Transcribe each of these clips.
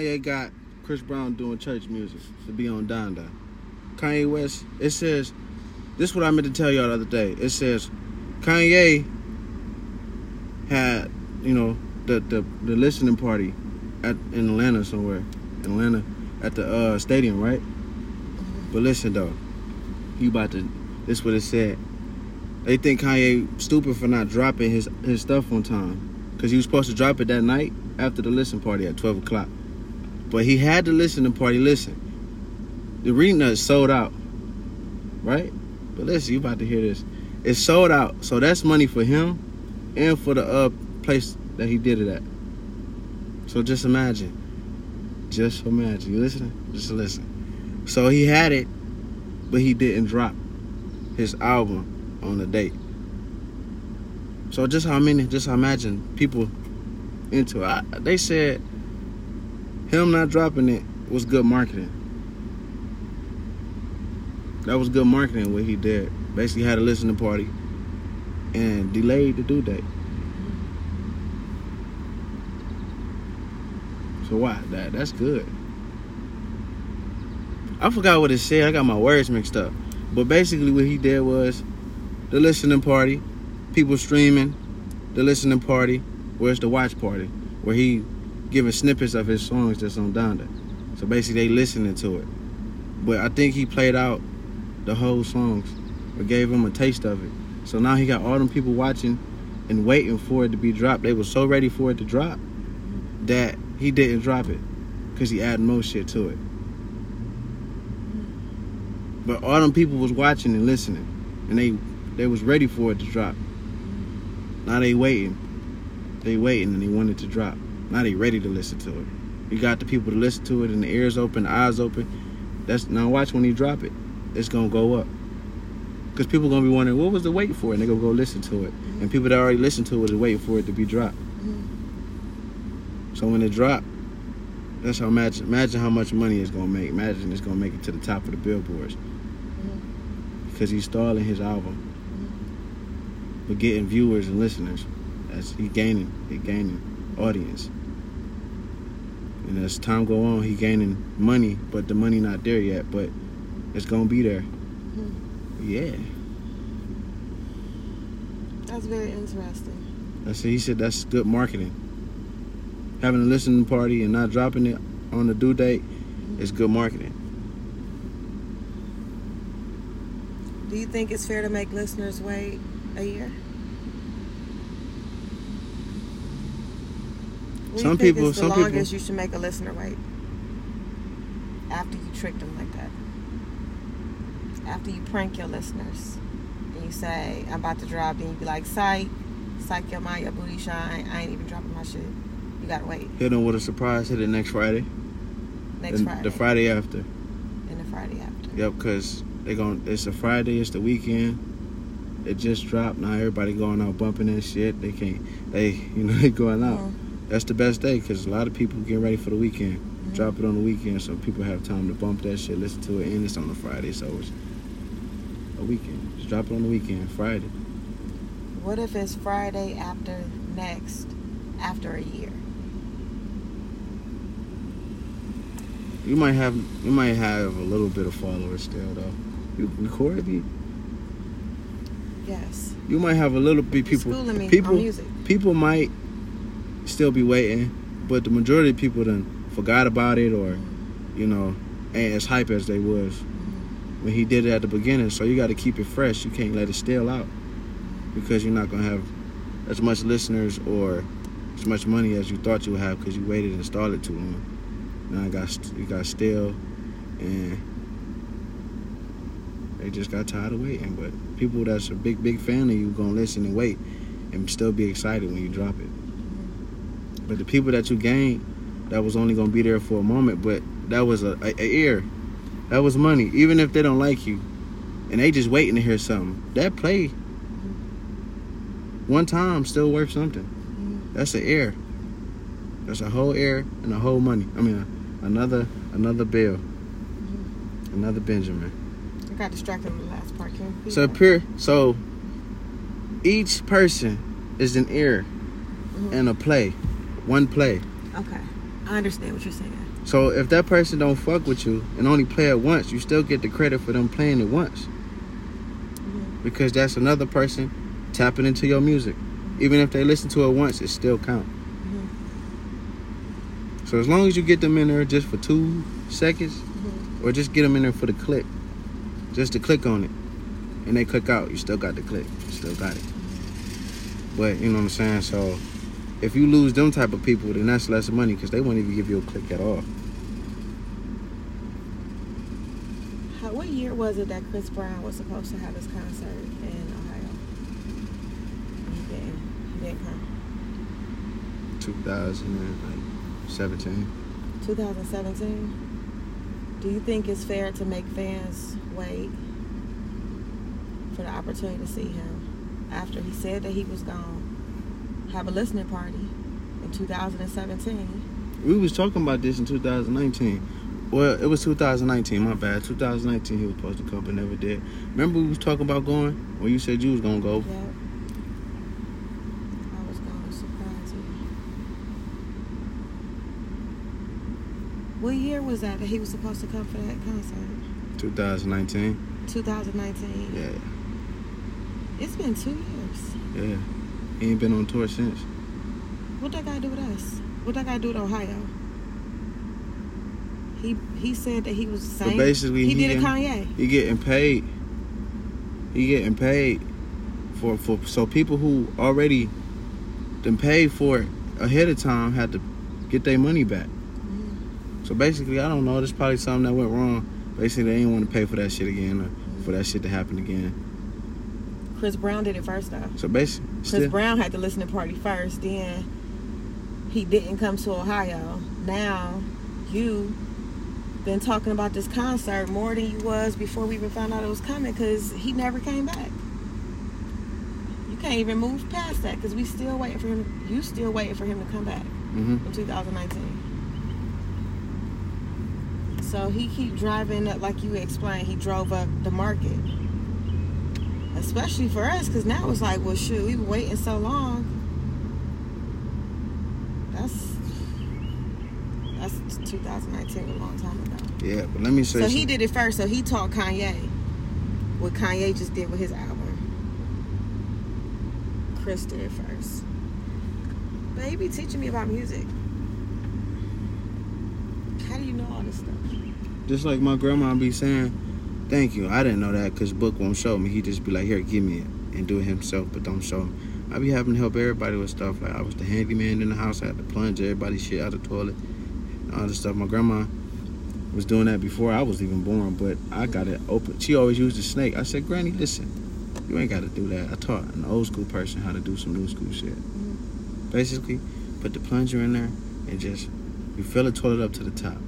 Kanye got Chris Brown doing church music to be on Donda. Kanye West, it says, this is what I meant to tell y'all the other day. It says, Kanye had, you know, the listening party in Atlanta somewhere. Atlanta at the stadium, right? But listen though, you about to, this is what it said. They think Kanye stupid for not dropping his stuff on time, cause he was supposed to drop it that night after the listen party at 12 o'clock. But he had the listening party, listen. The arena is sold out, right? But listen, you about to hear this. It's sold out, so that's money for him and for the place that he did it at. So just imagine. Just imagine. You listening? Just listen. So he had it, but he didn't drop his album on the date. So just imagine people into it. They said him not dropping it was good marketing. That was good marketing what he did. Basically had a listening party and delayed the due date. So why? That's good. I forgot what it said. I got my words mixed up. But basically what he did was the listening party, people streaming, the listening party, where it's the watch party, where he giving snippets of his songs that's on Donda. So basically they listening to it. But I think he played out the whole songs or gave him a taste of it. So now he got all them people watching and waiting for it to be dropped. They were so ready for it to drop that he didn't drop it because he added more shit to it. But all them people was watching and listening, and they was ready for it to drop. Now they waiting. They waiting, and they wanted to drop. Now they ready to listen to it. You got the people to listen to it, and the ears open, the eyes open. That's, now watch when he drop it. It's going to go up. Because people going to be wondering, what was the wait for it? And they're going to go listen to it. And people that already listened to it is waiting for it to be dropped. So when it dropped, that's how imagine how much money it's gonna make. Imagine it's gonna make it to the top of the billboards. Because he's stalling his album. But getting viewers and listeners. That's he gaining audience. And as time go on, he gaining money, but the money not there yet, but it's gonna be there. Yeah. That's very interesting. I said he said that's good marketing. Having a listening party and not dropping it on the due date is good marketing. Do you think it's fair to make listeners wait a year? Some people, you should make a listener wait after you trick them like that. After you prank your listeners and you say, "I'm about to drop," and you be like, "Psych your mind, your booty shine. I ain't even dropping my shit." You gotta wait. Hit them with a surprise. Hit it next Friday. The Friday after. And the Friday after. Yep, because it's a Friday. It's the weekend. It just dropped. Now everybody going out bumping and shit. They can't. They going out. Mm-hmm. That's the best day because a lot of people getting ready for the weekend. Mm-hmm. Drop it on the weekend so people have time to bump that shit, listen to it, and it's on the Friday, so it's a weekend. Just drop it on the weekend, Friday. What if it's Friday after next, after a year? You might have a little bit of followers still though. You record me? Yes. You might have a little bit people. Schooling me on music. People might still be waiting, but the majority of people done forgot about it or, you know, ain't as hype as they was when he did it at the beginning. So you got to keep it fresh. You can't let it stale out because you're not gonna have as much listeners or as much money as you thought you would have because you waited and started too long. Now you got stale, and they just got tired of waiting. But people that's a big fan of you gonna listen and wait, and still be excited when you drop it. But the people that you gained, that was only gonna be there for a moment. But that was a ear, that was money. Even if they don't like you, and they just waiting to hear something, that play one time still worth something. That's an ear. That's a whole ear and a whole money. I mean. Another bill. Mm-hmm. Another Benjamin. I got distracted with the last part. So each person is an ear and a play. One play. Okay. I understand what you're saying. So if that person don't fuck with you and only play it once, you still get the credit for them playing it once. Mm-hmm. Because that's another person tapping into your music. Even if they listen to it once, it still counts. Mm-hmm. So as long as you get them in there just for 2 seconds, mm-hmm. or just get them in there for the click, just to click on it, and they click out, you still got the click. You still got it. But, you know what I'm saying? So if you lose them type of people, then that's less money because they won't even give you a click at all. What year was it that Chris Brown was supposed to have his concert in Ohio? He didn't come. 2017. 2017? Do you think it's fair to make fans wait for the opportunity to see him after he said that he was gone? Have a listening party in 2017. We was talking about this in 2019. Well, it was 2019, my bad. 2019 he was supposed to come but never did. Remember we was talking about going? Or you said you was gonna go? Yep. I was gonna surprise you. What year was that he was supposed to come for that concert? 2019. 2019? Yeah. It's been 2 years. Yeah. He ain't been on tour since. What that gotta do with us? What that gotta do with Ohio? He said that he was the same. But basically, he did a Kanye. He getting paid. He getting paid for so people who already done paid for it ahead of time had to get their money back. Mm-hmm. So basically, I don't know. There's probably something that went wrong. Basically, they didn't want to pay for that shit again, or for that shit to happen again. Chris Brown did it first, though. So basically, Chris Brown had to listen to party first. Then he didn't come to Ohio. Now you been talking about this concert more than you was before we even found out it was coming, because he never came back. You can't even move past that because we still waiting for him. You still waiting for him to come back, mm-hmm. in 2019. So he keep driving up, like you explained. He drove up the market. Especially for us, because now it's like, well, shoot, we've been waiting so long. That's 2019, a long time ago. Yeah, but let me say. So something. He did it first. So he taught Kanye what Kanye just did with his album. Chris did it first. Baby, teaching me about music. How do you know all this stuff? Just like my grandma be saying. Thank you. I didn't know that because Book won't show me. He just be like, here, give me it. And do it himself, but don't show me. I be having to help everybody with stuff. Like, I was the handyman in the house. I had to plunge everybody's shit out of the toilet and all this stuff. My grandma was doing that before I was even born, but I got it open. She always used a snake. I said, Granny, listen, you ain't got to do that. I taught an old school person how to do some new school shit. Basically, put the plunger in there and just, you fill the toilet up to the top.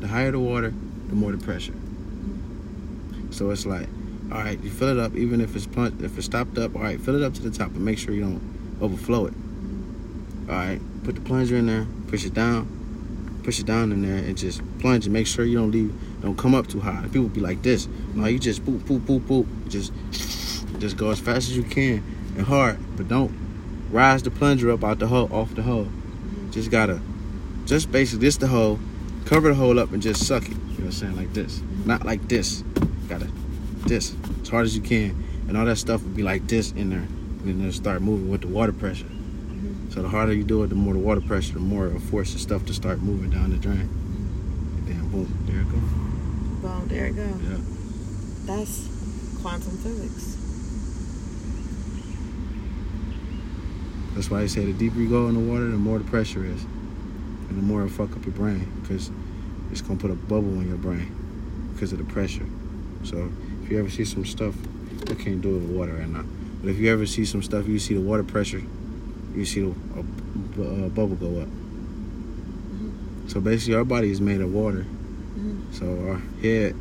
The higher the water, the more the pressure. So it's like, all right, you fill it up, even if it's plunged, if it's stopped up, all right, fill it up to the top, but make sure you don't overflow it. All right, put the plunger in there, push it down in there, and just plunge it. Make sure you don't come up too high. People be like this. No, you just boop, boop, boop, boop. Just go as fast as you can and hard, but don't rise the plunger up out the hole, off the hole. Just basically this the hole, cover the hole up and just suck it. You know what I'm saying? Like this, not like this. Gotta this as hard as you can, and all that stuff would be like this in there, and then it'll start moving with the water pressure. Mm-hmm. So the harder you do it, the more the water pressure, the more it'll force the stuff to start moving down the drain. And then boom, there it goes. Boom, there it goes. Yeah. That's quantum physics. That's why they say the deeper you go in the water, the more the pressure is, and the more it'll fuck up your brain, because it's gonna put a bubble in your brain because of the pressure. So if you ever see some stuff, I can't do it with water right now. But if you ever see some stuff, you see the water pressure, you see the bubble go up. Mm-hmm. So basically, our body is made of water. Mm-hmm. So our head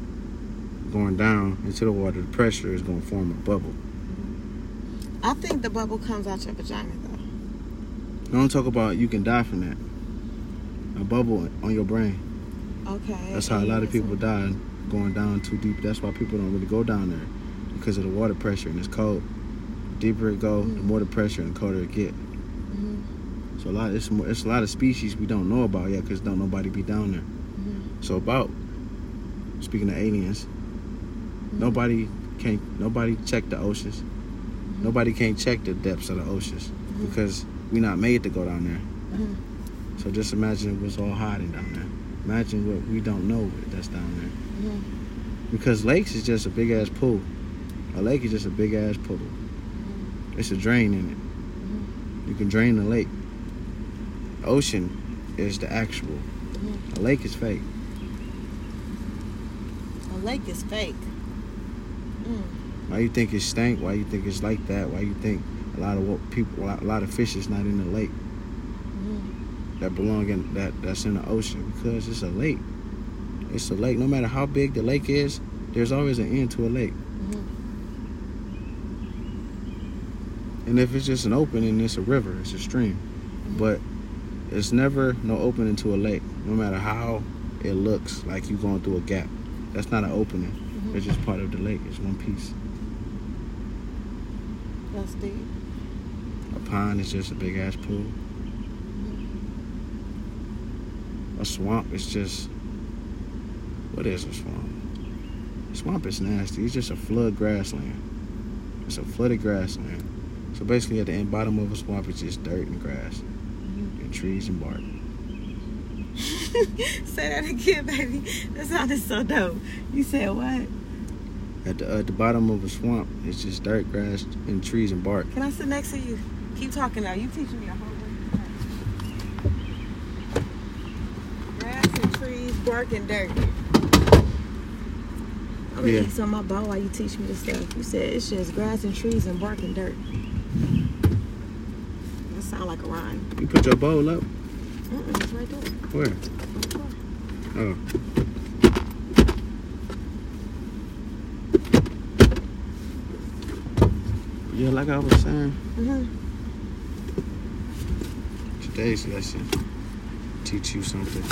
going down into the water, the pressure is going to form a bubble. Mm-hmm. I think the bubble comes out your vagina, though. Don't talk about you can die from that. A bubble on your brain. Okay. That's how a lot of people die. Going down too deep. That's why people don't really go down there, because of the water pressure and it's cold. The deeper it go, the more the pressure and the colder it get. Mm-hmm. So a lot of species we don't know about yet, because don't nobody be down there. So about speaking of aliens, nobody check the oceans. Nobody can't check the depths of the oceans because we not made to go down there. So just imagine it was all hiding down there. Imagine what we don't know that's down there. Because lakes is just a big ass pool. A lake is just a big ass pool. It's a drain in it. You can drain the lake. Ocean is the actual. A lake is fake. A lake is fake. Why you think it stank? Why you think it's like that? Why you think a lot of fish is not in the lake that belong in that's in the ocean? Because it's a lake. It's a lake. No matter how big the lake is, there's always an end to a lake. And if it's just an opening, it's a river, it's a stream. But it's never no opening to a lake, no matter how it looks like you're going through a gap. That's not an opening. It's just part of the lake. It's one piece. That's deep. A pond is just a big ass pool. A swamp is just... What is a swamp? A swamp is nasty. It's just a flood grassland. It's a flooded grassland. So basically at the end, bottom of a swamp is just dirt and grass and trees and bark. Say that again, baby. That sounded so dope. You said what? At the bottom of a swamp, it's just dirt, grass, and trees and bark. Can I sit next to you? Keep talking now. You teaching me a whole bunch. Grass and trees, bark and dirt. I'm gonna eat some of my bowl while you teach me this stuff. You said it's just grass and trees and bark and dirt. That sound like a rhyme. You put your bowl up. It's right there. Where? Oh. Yeah, like I was saying. Today's lesson teach you something.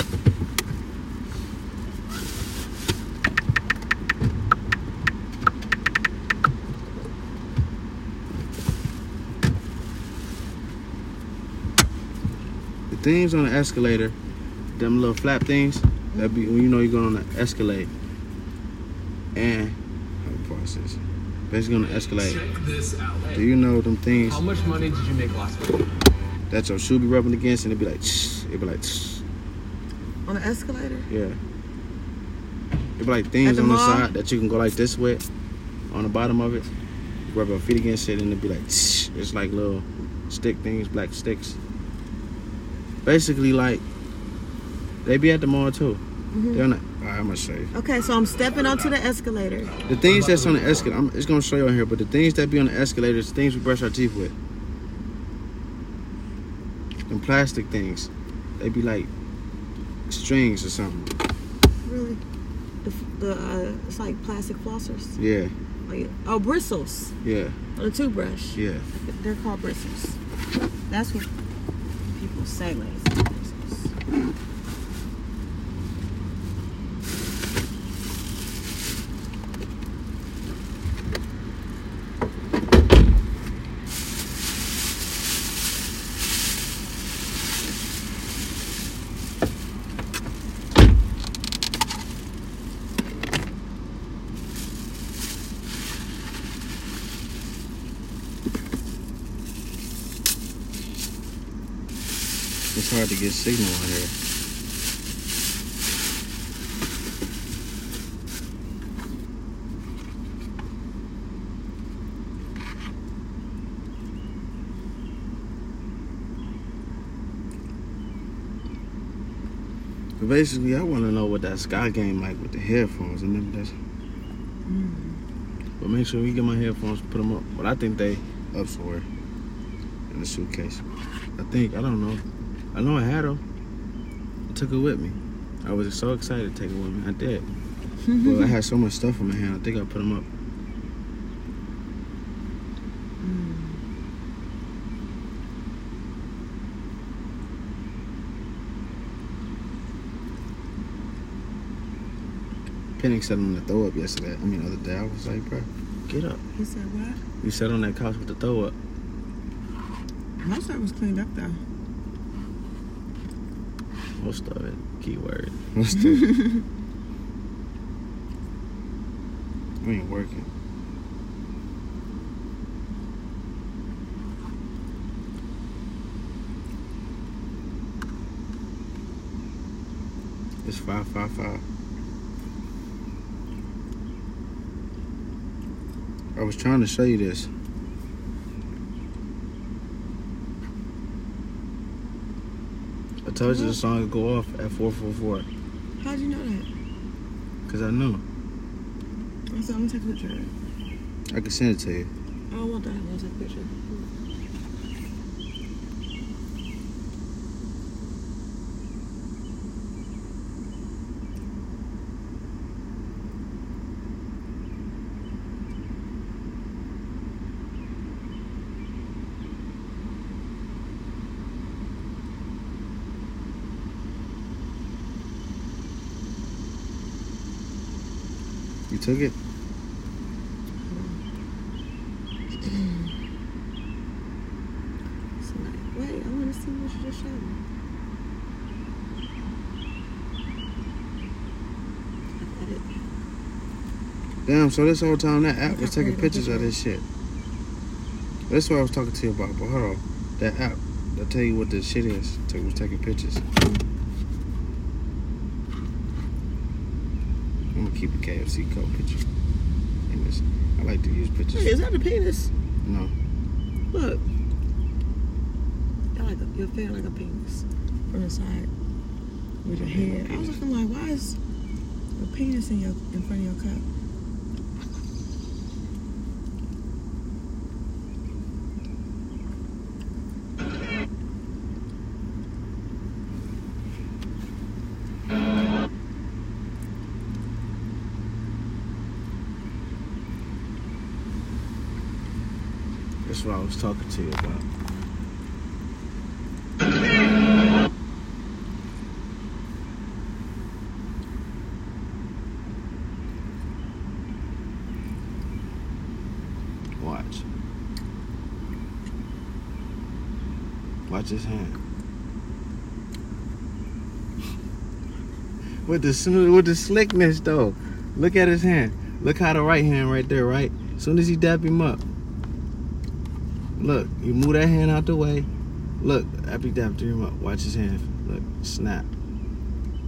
The things on the escalator, them little flap things, that be when you know you're going on the escalator. And how to process. Basically gonna escalate. Check this out. Do you know them things? How much money did you make last week? That's your shoe be rubbing against and it'd be like shh. It'd be like shh. On the escalator? Yeah. It'd be like things on the side that you can go like this with on the bottom of it. Rub your feet against it and it'd be like shh. It's like little stick things, black sticks. Basically like they be at the mall too. They're not. All right, I'm gonna show you. Okay, so I'm stepping onto the escalator. The things that's on the escalator, it's gonna show you on here, but the things that be on the escalator is the things we brush our teeth with. Them plastic things, they be like strings or something. Really? The it's like plastic flossers. Yeah. Oh, bristles. Yeah. On a toothbrush. Yeah. They're called bristles. That's what people say, ladies. Bristles. It's hard to get signal on here. But basically, I want to know what that sky game like with the headphones. I remember that. But make sure we get my headphones, put them up. But I think they up somewhere in the suitcase. I think, I don't know. I know I had them. I took it with me. I was so excited to take it with me. I did. But I had so much stuff in my hand. I think I put them up. Penny said I'm gonna throw up yesterday. The other day. I was like, bro, get up. He said what? You sat on that couch with the throw up. Most of it was cleaned up though. Most of it. Keyword. Most of it. We ain't working. It's 555. I was trying to show you this. I told you the song would go off at 4:44. How'd you know that? Because I know. So I'm going to take a picture. I can send it to you. I don't want that. I'm going to take a picture. You took it? Wait, I want to see what you just showed me. I got it. Damn, so this whole time that app was taking pictures of this shit. That's what I was talking to you about, but hold on. That app, I'll tell you what this shit is. It was taking pictures. I'm going to keep a KFC Coke picture. I like to use pictures. Wait, is that a penis? No. Look. You'll feel like a penis from the side with your head. I was looking like, why is a penis in front of your cup? That's what I was talking to you about. Watch his hand. With the slickness though. Look at his hand. Look how the right hand right there, right? As soon as he dap him up. Look, you move that hand out the way. Look, after he dapped him up. Watch his hand. Look, snap.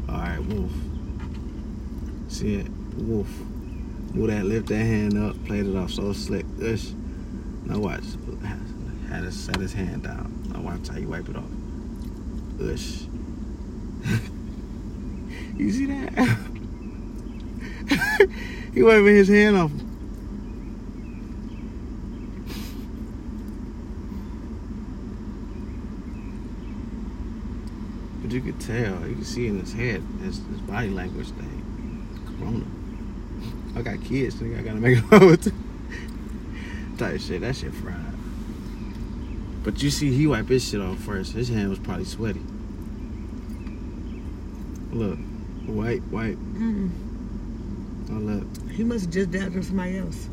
Alright, wolf. See it? Wolf. Move that, lift that hand up, played it off so slick. Ush. Now watch. Had his hand down. Now watch how you wipe it off. Ush. You see that? He wiping his hand off. But you could tell. You can see in his head. His body language thing. Corona. I got kids, nigga. I gotta make it over to type shit. That shit fried. But you see, he wiped his shit off first. His hand was probably sweaty. Look, wipe. Oh, look. He must have just dabbed on somebody else.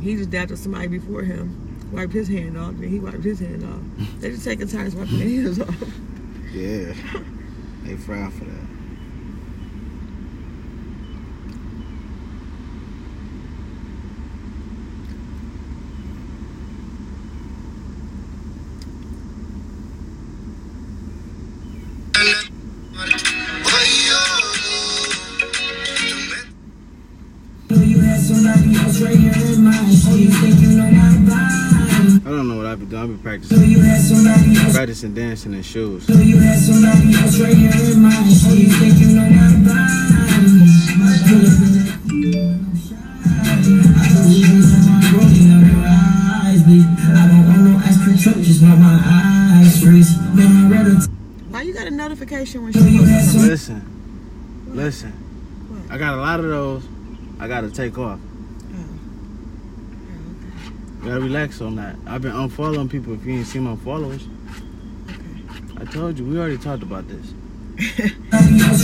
He just dabbed on somebody before him. Wiped his hand off, then he wiped his hand off. They just taking turns wiping their hands off. Yeah. They fried for that. Practicing dancing in shoes. Why you got a notification when she Listen. What? I got a lot of those. I gotta take off. You gotta relax on that. I've been unfollowing people if you ain't seen my followers. Okay. I told you, we already talked about this. I gotta cut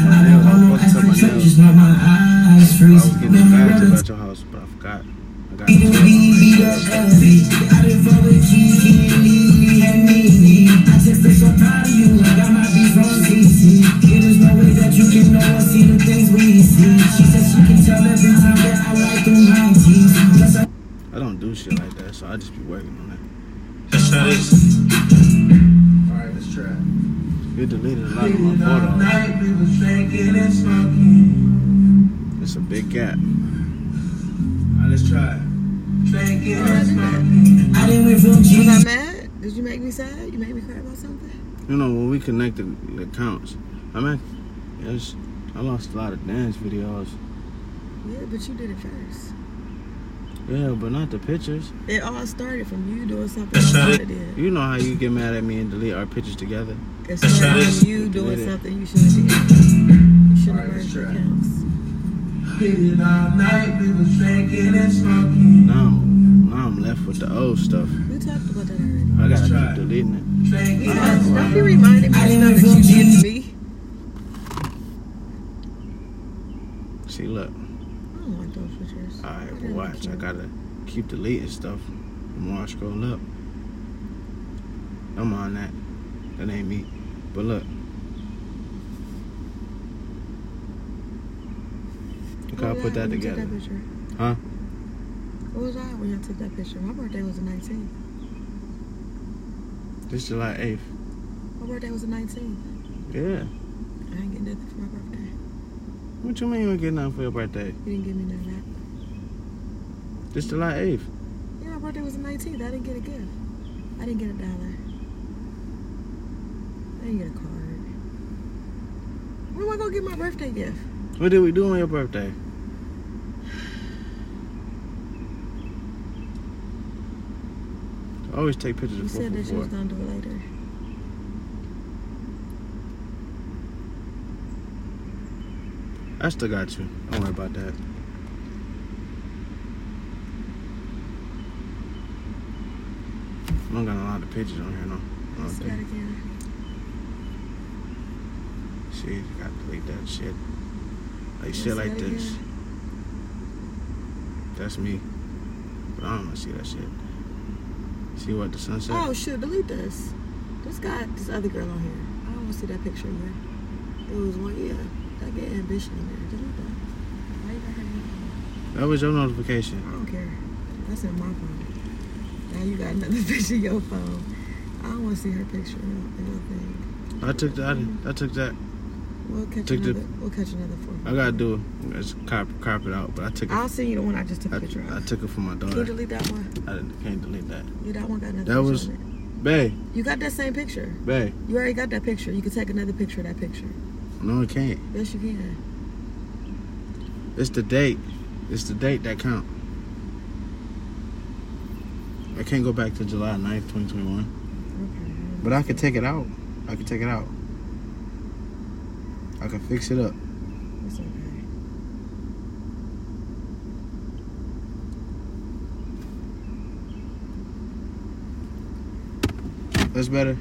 my nails. I was getting Alright, let's try. It deleted a lot of my photos. It's a big gap. Alright, let's try. I didn't wait for him. You got mad? Did you make me sad? You made me cry about something? You know, when we connected the accounts, I mean, I lost a lot of dance videos. Yeah, but you did it first. Yeah, but not the pictures. It all started from you doing something I did. You know how you get mad at me and delete our pictures together? It started from you doing something you shouldn't have done. You shouldn't have merged your accounts. Now I'm left with the old stuff. We talked about that already. I gotta keep deleting it. Don't be reminding me of stuff that you did to me. See, look. I don't like those pictures. Alright, but watch. I gotta keep deleting stuff the more I scroll up. Don't mind that. That ain't me. But look. Look how I put that together. That picture? Huh? What was I when y'all took that picture? My birthday was the 19th. This July 8th. My birthday was the 19th. Yeah. I ain't getting nothing for my birthday. What you mean you ain't getting nothing for your birthday? You didn't give me nothing. This July 8th. Yeah, my birthday was the 19th. I didn't get a gift. I didn't get $1. I didn't get a card. Where am I going to get my birthday gift? What did we do on your birthday? I always take pictures of you. You said that you was going to do it later. I still got you. Don't worry about that. I don't got a lot of pictures on here, no. Let's do that again. Shit, you gotta delete that shit. Like shit like this. That's me. But I don't wanna see that shit. See what the sunset? Oh shit, delete this. This guy, this other girl on here. I don't wanna see that picture in there. It was one, yeah. I get ambition in there. Delete that. Why you got her name? That was your notification. I don't care. That's in my phone. Now you got another picture in your phone. I don't want to see her picture in no, I took that. I took that. We'll catch another for her. I gotta do it. It's crop it out, but I took it. I'll send you the one I just took a picture of. I took it for my daughter. Can you delete that one? Can't delete that. Yeah, that one got another picture in it. Bae. You got that same picture. Bae. You already got that picture. You can take another picture of that picture. No, I can't. Yes, you can. It's the date. It's the date that counts. I can't go back to July 9th, 2021. Okay. But I could take it out. I could take it out. I could fix it up. It's okay. That's better.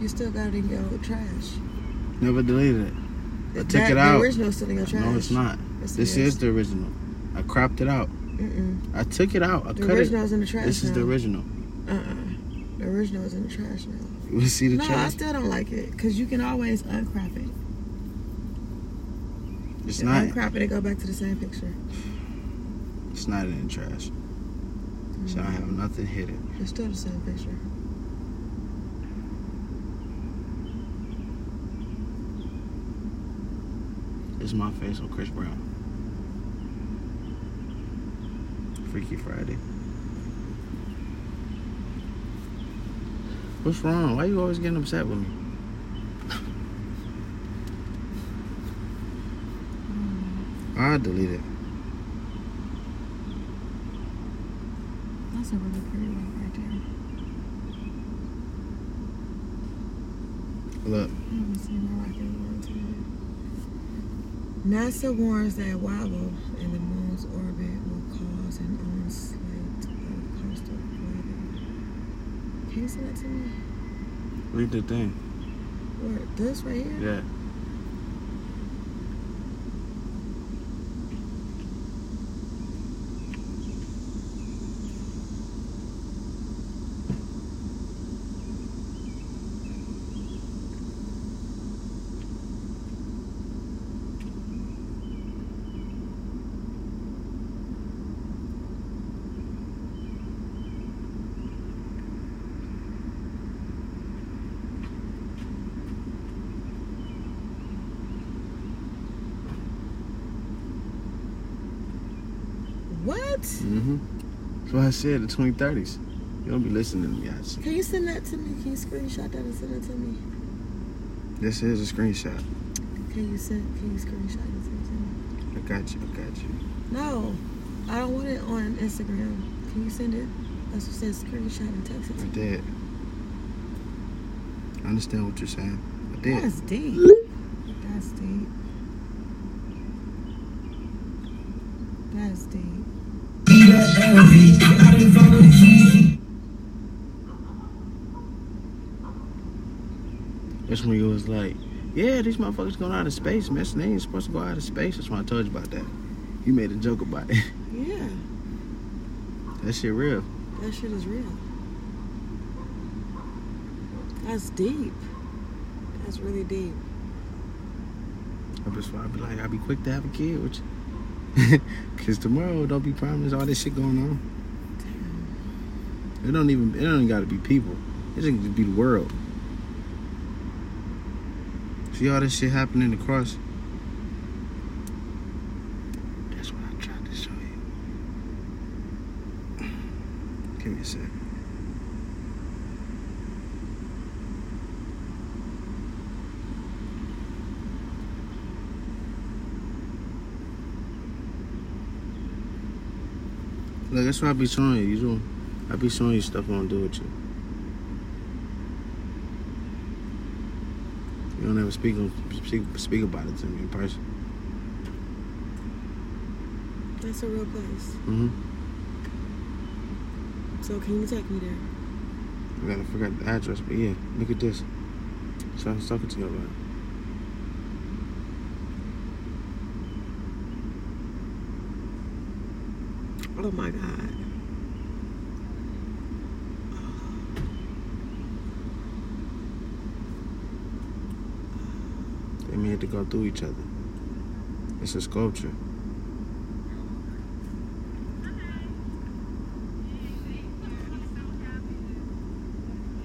You still got it in your trash. Never deleted it. I took it out. The original's still in your trash. No, it's not. This is the original. I cropped it out. I took it out. I cut it. The original's in the trash now. This is the original. The original is in the trash now. You see the trash? No, I still don't like it because you can always uncrop it. It's not. Uncrop it and go back to the same picture. It's not in the trash. So I have nothing hidden. It's still the same picture. This is my face on Chris Brown. Freaky Friday. What's wrong? Why you always getting upset with me? I delete it. That's a really pretty one right there. Look. I haven't seen my rocket in a long time. NASA warns that wobble in the moon's orbit will cause an onslaught of coastal flooding. Can you send that to me? Read the thing. What, this right here? Yeah. What? Mm-hmm. That's why I said the 2030s. You don't be listening to me. I see. Can you send that to me? Can you screenshot that and send it to me? This is a screenshot. Can you screenshot it and send it to me? I got you. No, I don't want it on Instagram. Can you send it? That's what says screenshot and text it to me. I did. I understand what you're saying. I did. That's deep. That's when you was like, yeah, these motherfuckers going out of space, man. They ain't supposed to go out of space. That's why I told you about that. You made a joke about it. Yeah. That shit real. That shit is real. That's deep. That's really deep. That's why I be like, I be quick to have a kid with you. Because tomorrow, don't be promised all this shit going on. Damn. It don't even got to be people. It just can be the world. See all this shit happening across. That's what I tried to show you. Give me a sec. Look, that's what I be showing you. I be showing you stuff I don't do with you. You don't ever speak about it to me in person. That's a real place. Mm-hmm. So can you take me there? I forgot the address, but yeah, look at this. So I was talking to you about it. Oh my God. They made to go through each other. It's a sculpture.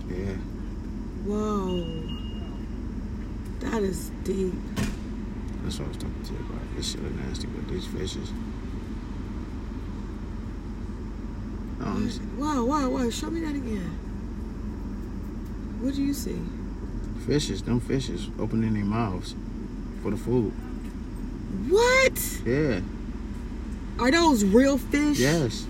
Yeah. Whoa. That is deep. That's what I was talking to you about. This shit is nasty, but these fishes. Wow, show me that again. What do you see? Fishes, them fishes opening their mouths for the food. What? Yeah. Are those real fish? Yes.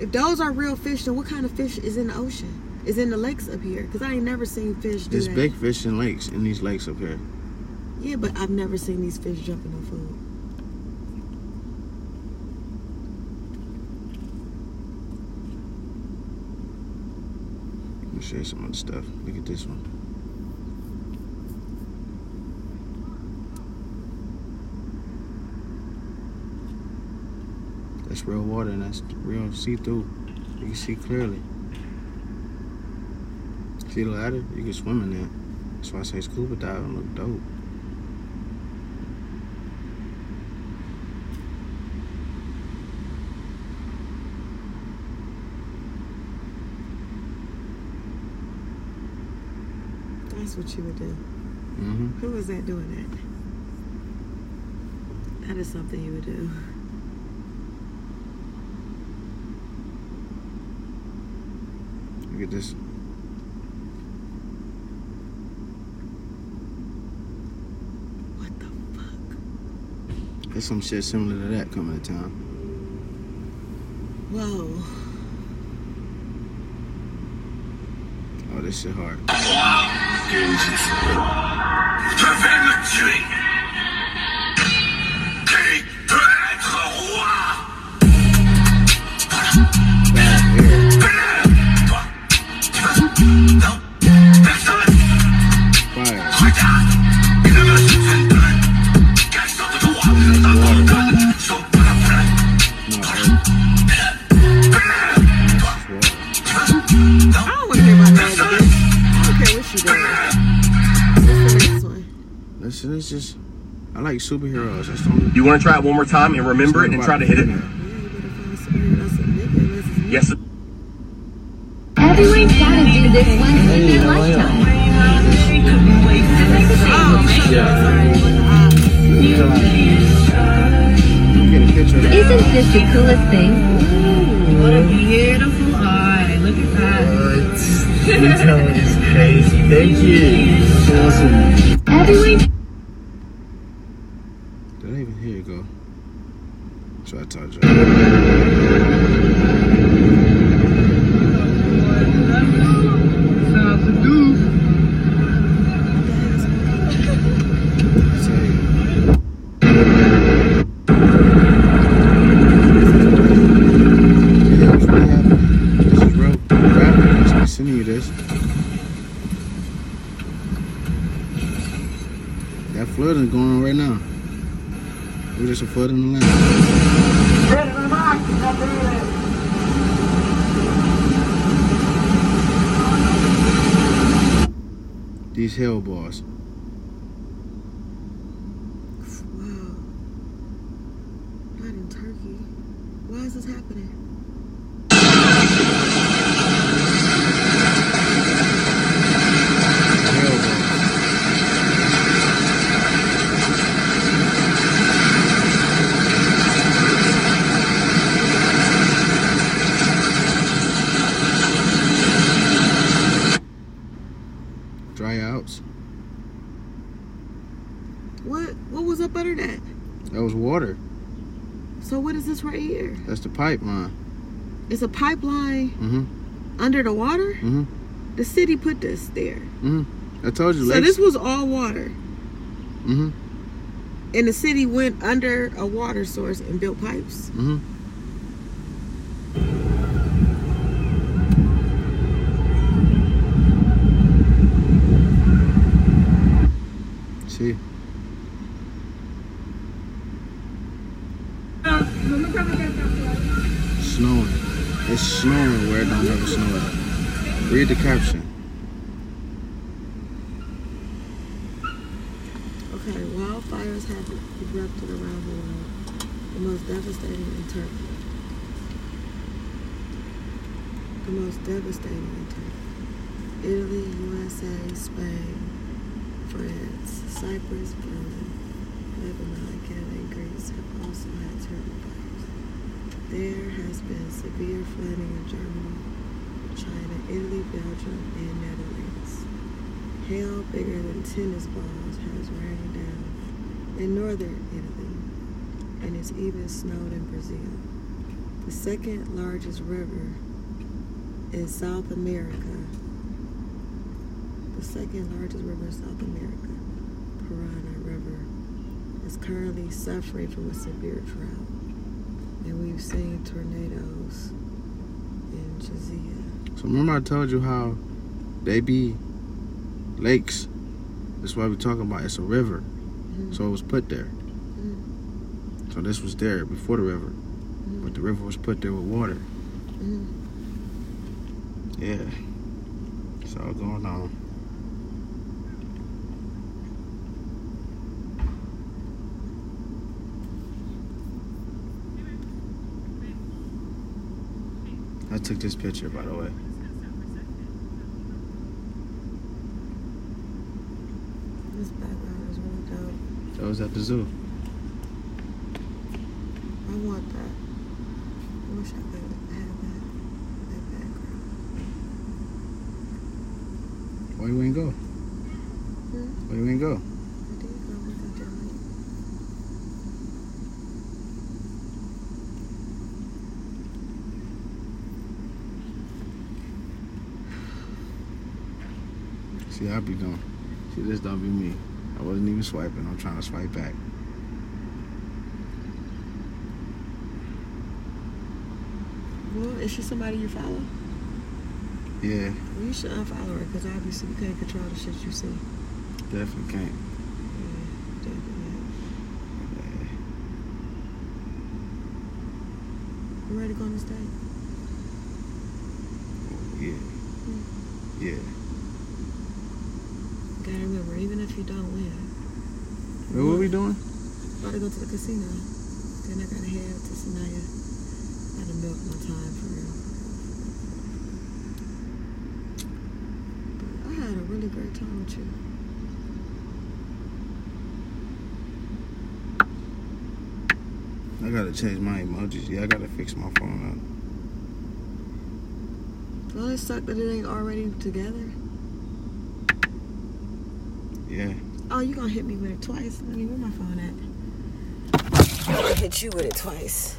If those are real fish, then what kind of fish is in the ocean? Is in the lakes up here? Because I ain't never seen fish do that. There's big fish in these lakes up here. Yeah, but I've never seen these fish jumping on food. Let me show you some other stuff. Look at this one. That's real water and that's real see-through. You can see clearly. See the ladder? You can swim in that. That's why I say scuba diving look dope. That's what you would do. Mm-hmm. Who was that doing that? That is something you would do. Look at this. What the fuck? There's some shit similar to that coming to town. Whoa. Oh, this shit hard. I like superheroes. You want to try it one more time and remember it and try to hit it? Yes. Everyone's got to do this once in their lifetime. the coolest thing. Ooh, what a beautiful eye. Look at that. What? Detail is crazy. Thank you. Awesome. Everyone. I don't even hear you go. Try to touch it. Sounds a doof. Flooding going on right now. We're just a flood in the land. These hell bars. Wow. Not in Turkey. Why is this happening? What was up under that? That was water. So what is this right here? That's the pipeline. It's a pipeline under the water? The city put this there. I told you. So this was all water. And the city went under a water source and built pipes. See? Snowing. It's snowing where it don't ever snow at. Read the caption. Okay, wildfires have erupted around the world. The most devastating in Turkey. The most devastating in Turkey. Italy, USA, Spain, France, Cyprus, Berlin, Lebanon, Canada, and Greece have also had terrible fires. There has been severe flooding in Germany, China, Italy, Belgium, and Netherlands. Hail bigger than tennis balls has rained down in northern Italy, and it's even snowed in Brazil. The second largest river in South America. The second largest river in South America, Parana River, is currently suffering from a severe drought. And we've seen tornadoes in Jizia. So remember I told you how they be lakes. That's why we're talking about it's a river. So it was put there. So this was there before the river. But the river was put there with water. Yeah. It's all going on. I took this picture, by the way. This background is really dope. That was at the zoo. I want that. I wish I could have that background. Why you ain't go? Why you ain't go? See, I be gone. See, this don't be me. I wasn't even swiping. I'm trying to swipe back. Well, is she somebody you follow? Yeah. Well, you should unfollow her because obviously you can't control the shit you see. Definitely can't. Yeah, definitely. Yeah. You ready to go on this date? Oh, yeah. Yeah. You gotta remember, even if you don't win. Wait, what are we doing? About to go to the casino. Then I gotta head to Sanaya. I gotta milk my time for real. But I had a really great time with you. I gotta change my emojis. Yeah, I gotta fix my phone up. Well, it sucks that it ain't already together. Yeah. Oh, you gonna hit me with it twice? I mean, where my phone at? I'm gonna hit you with it twice.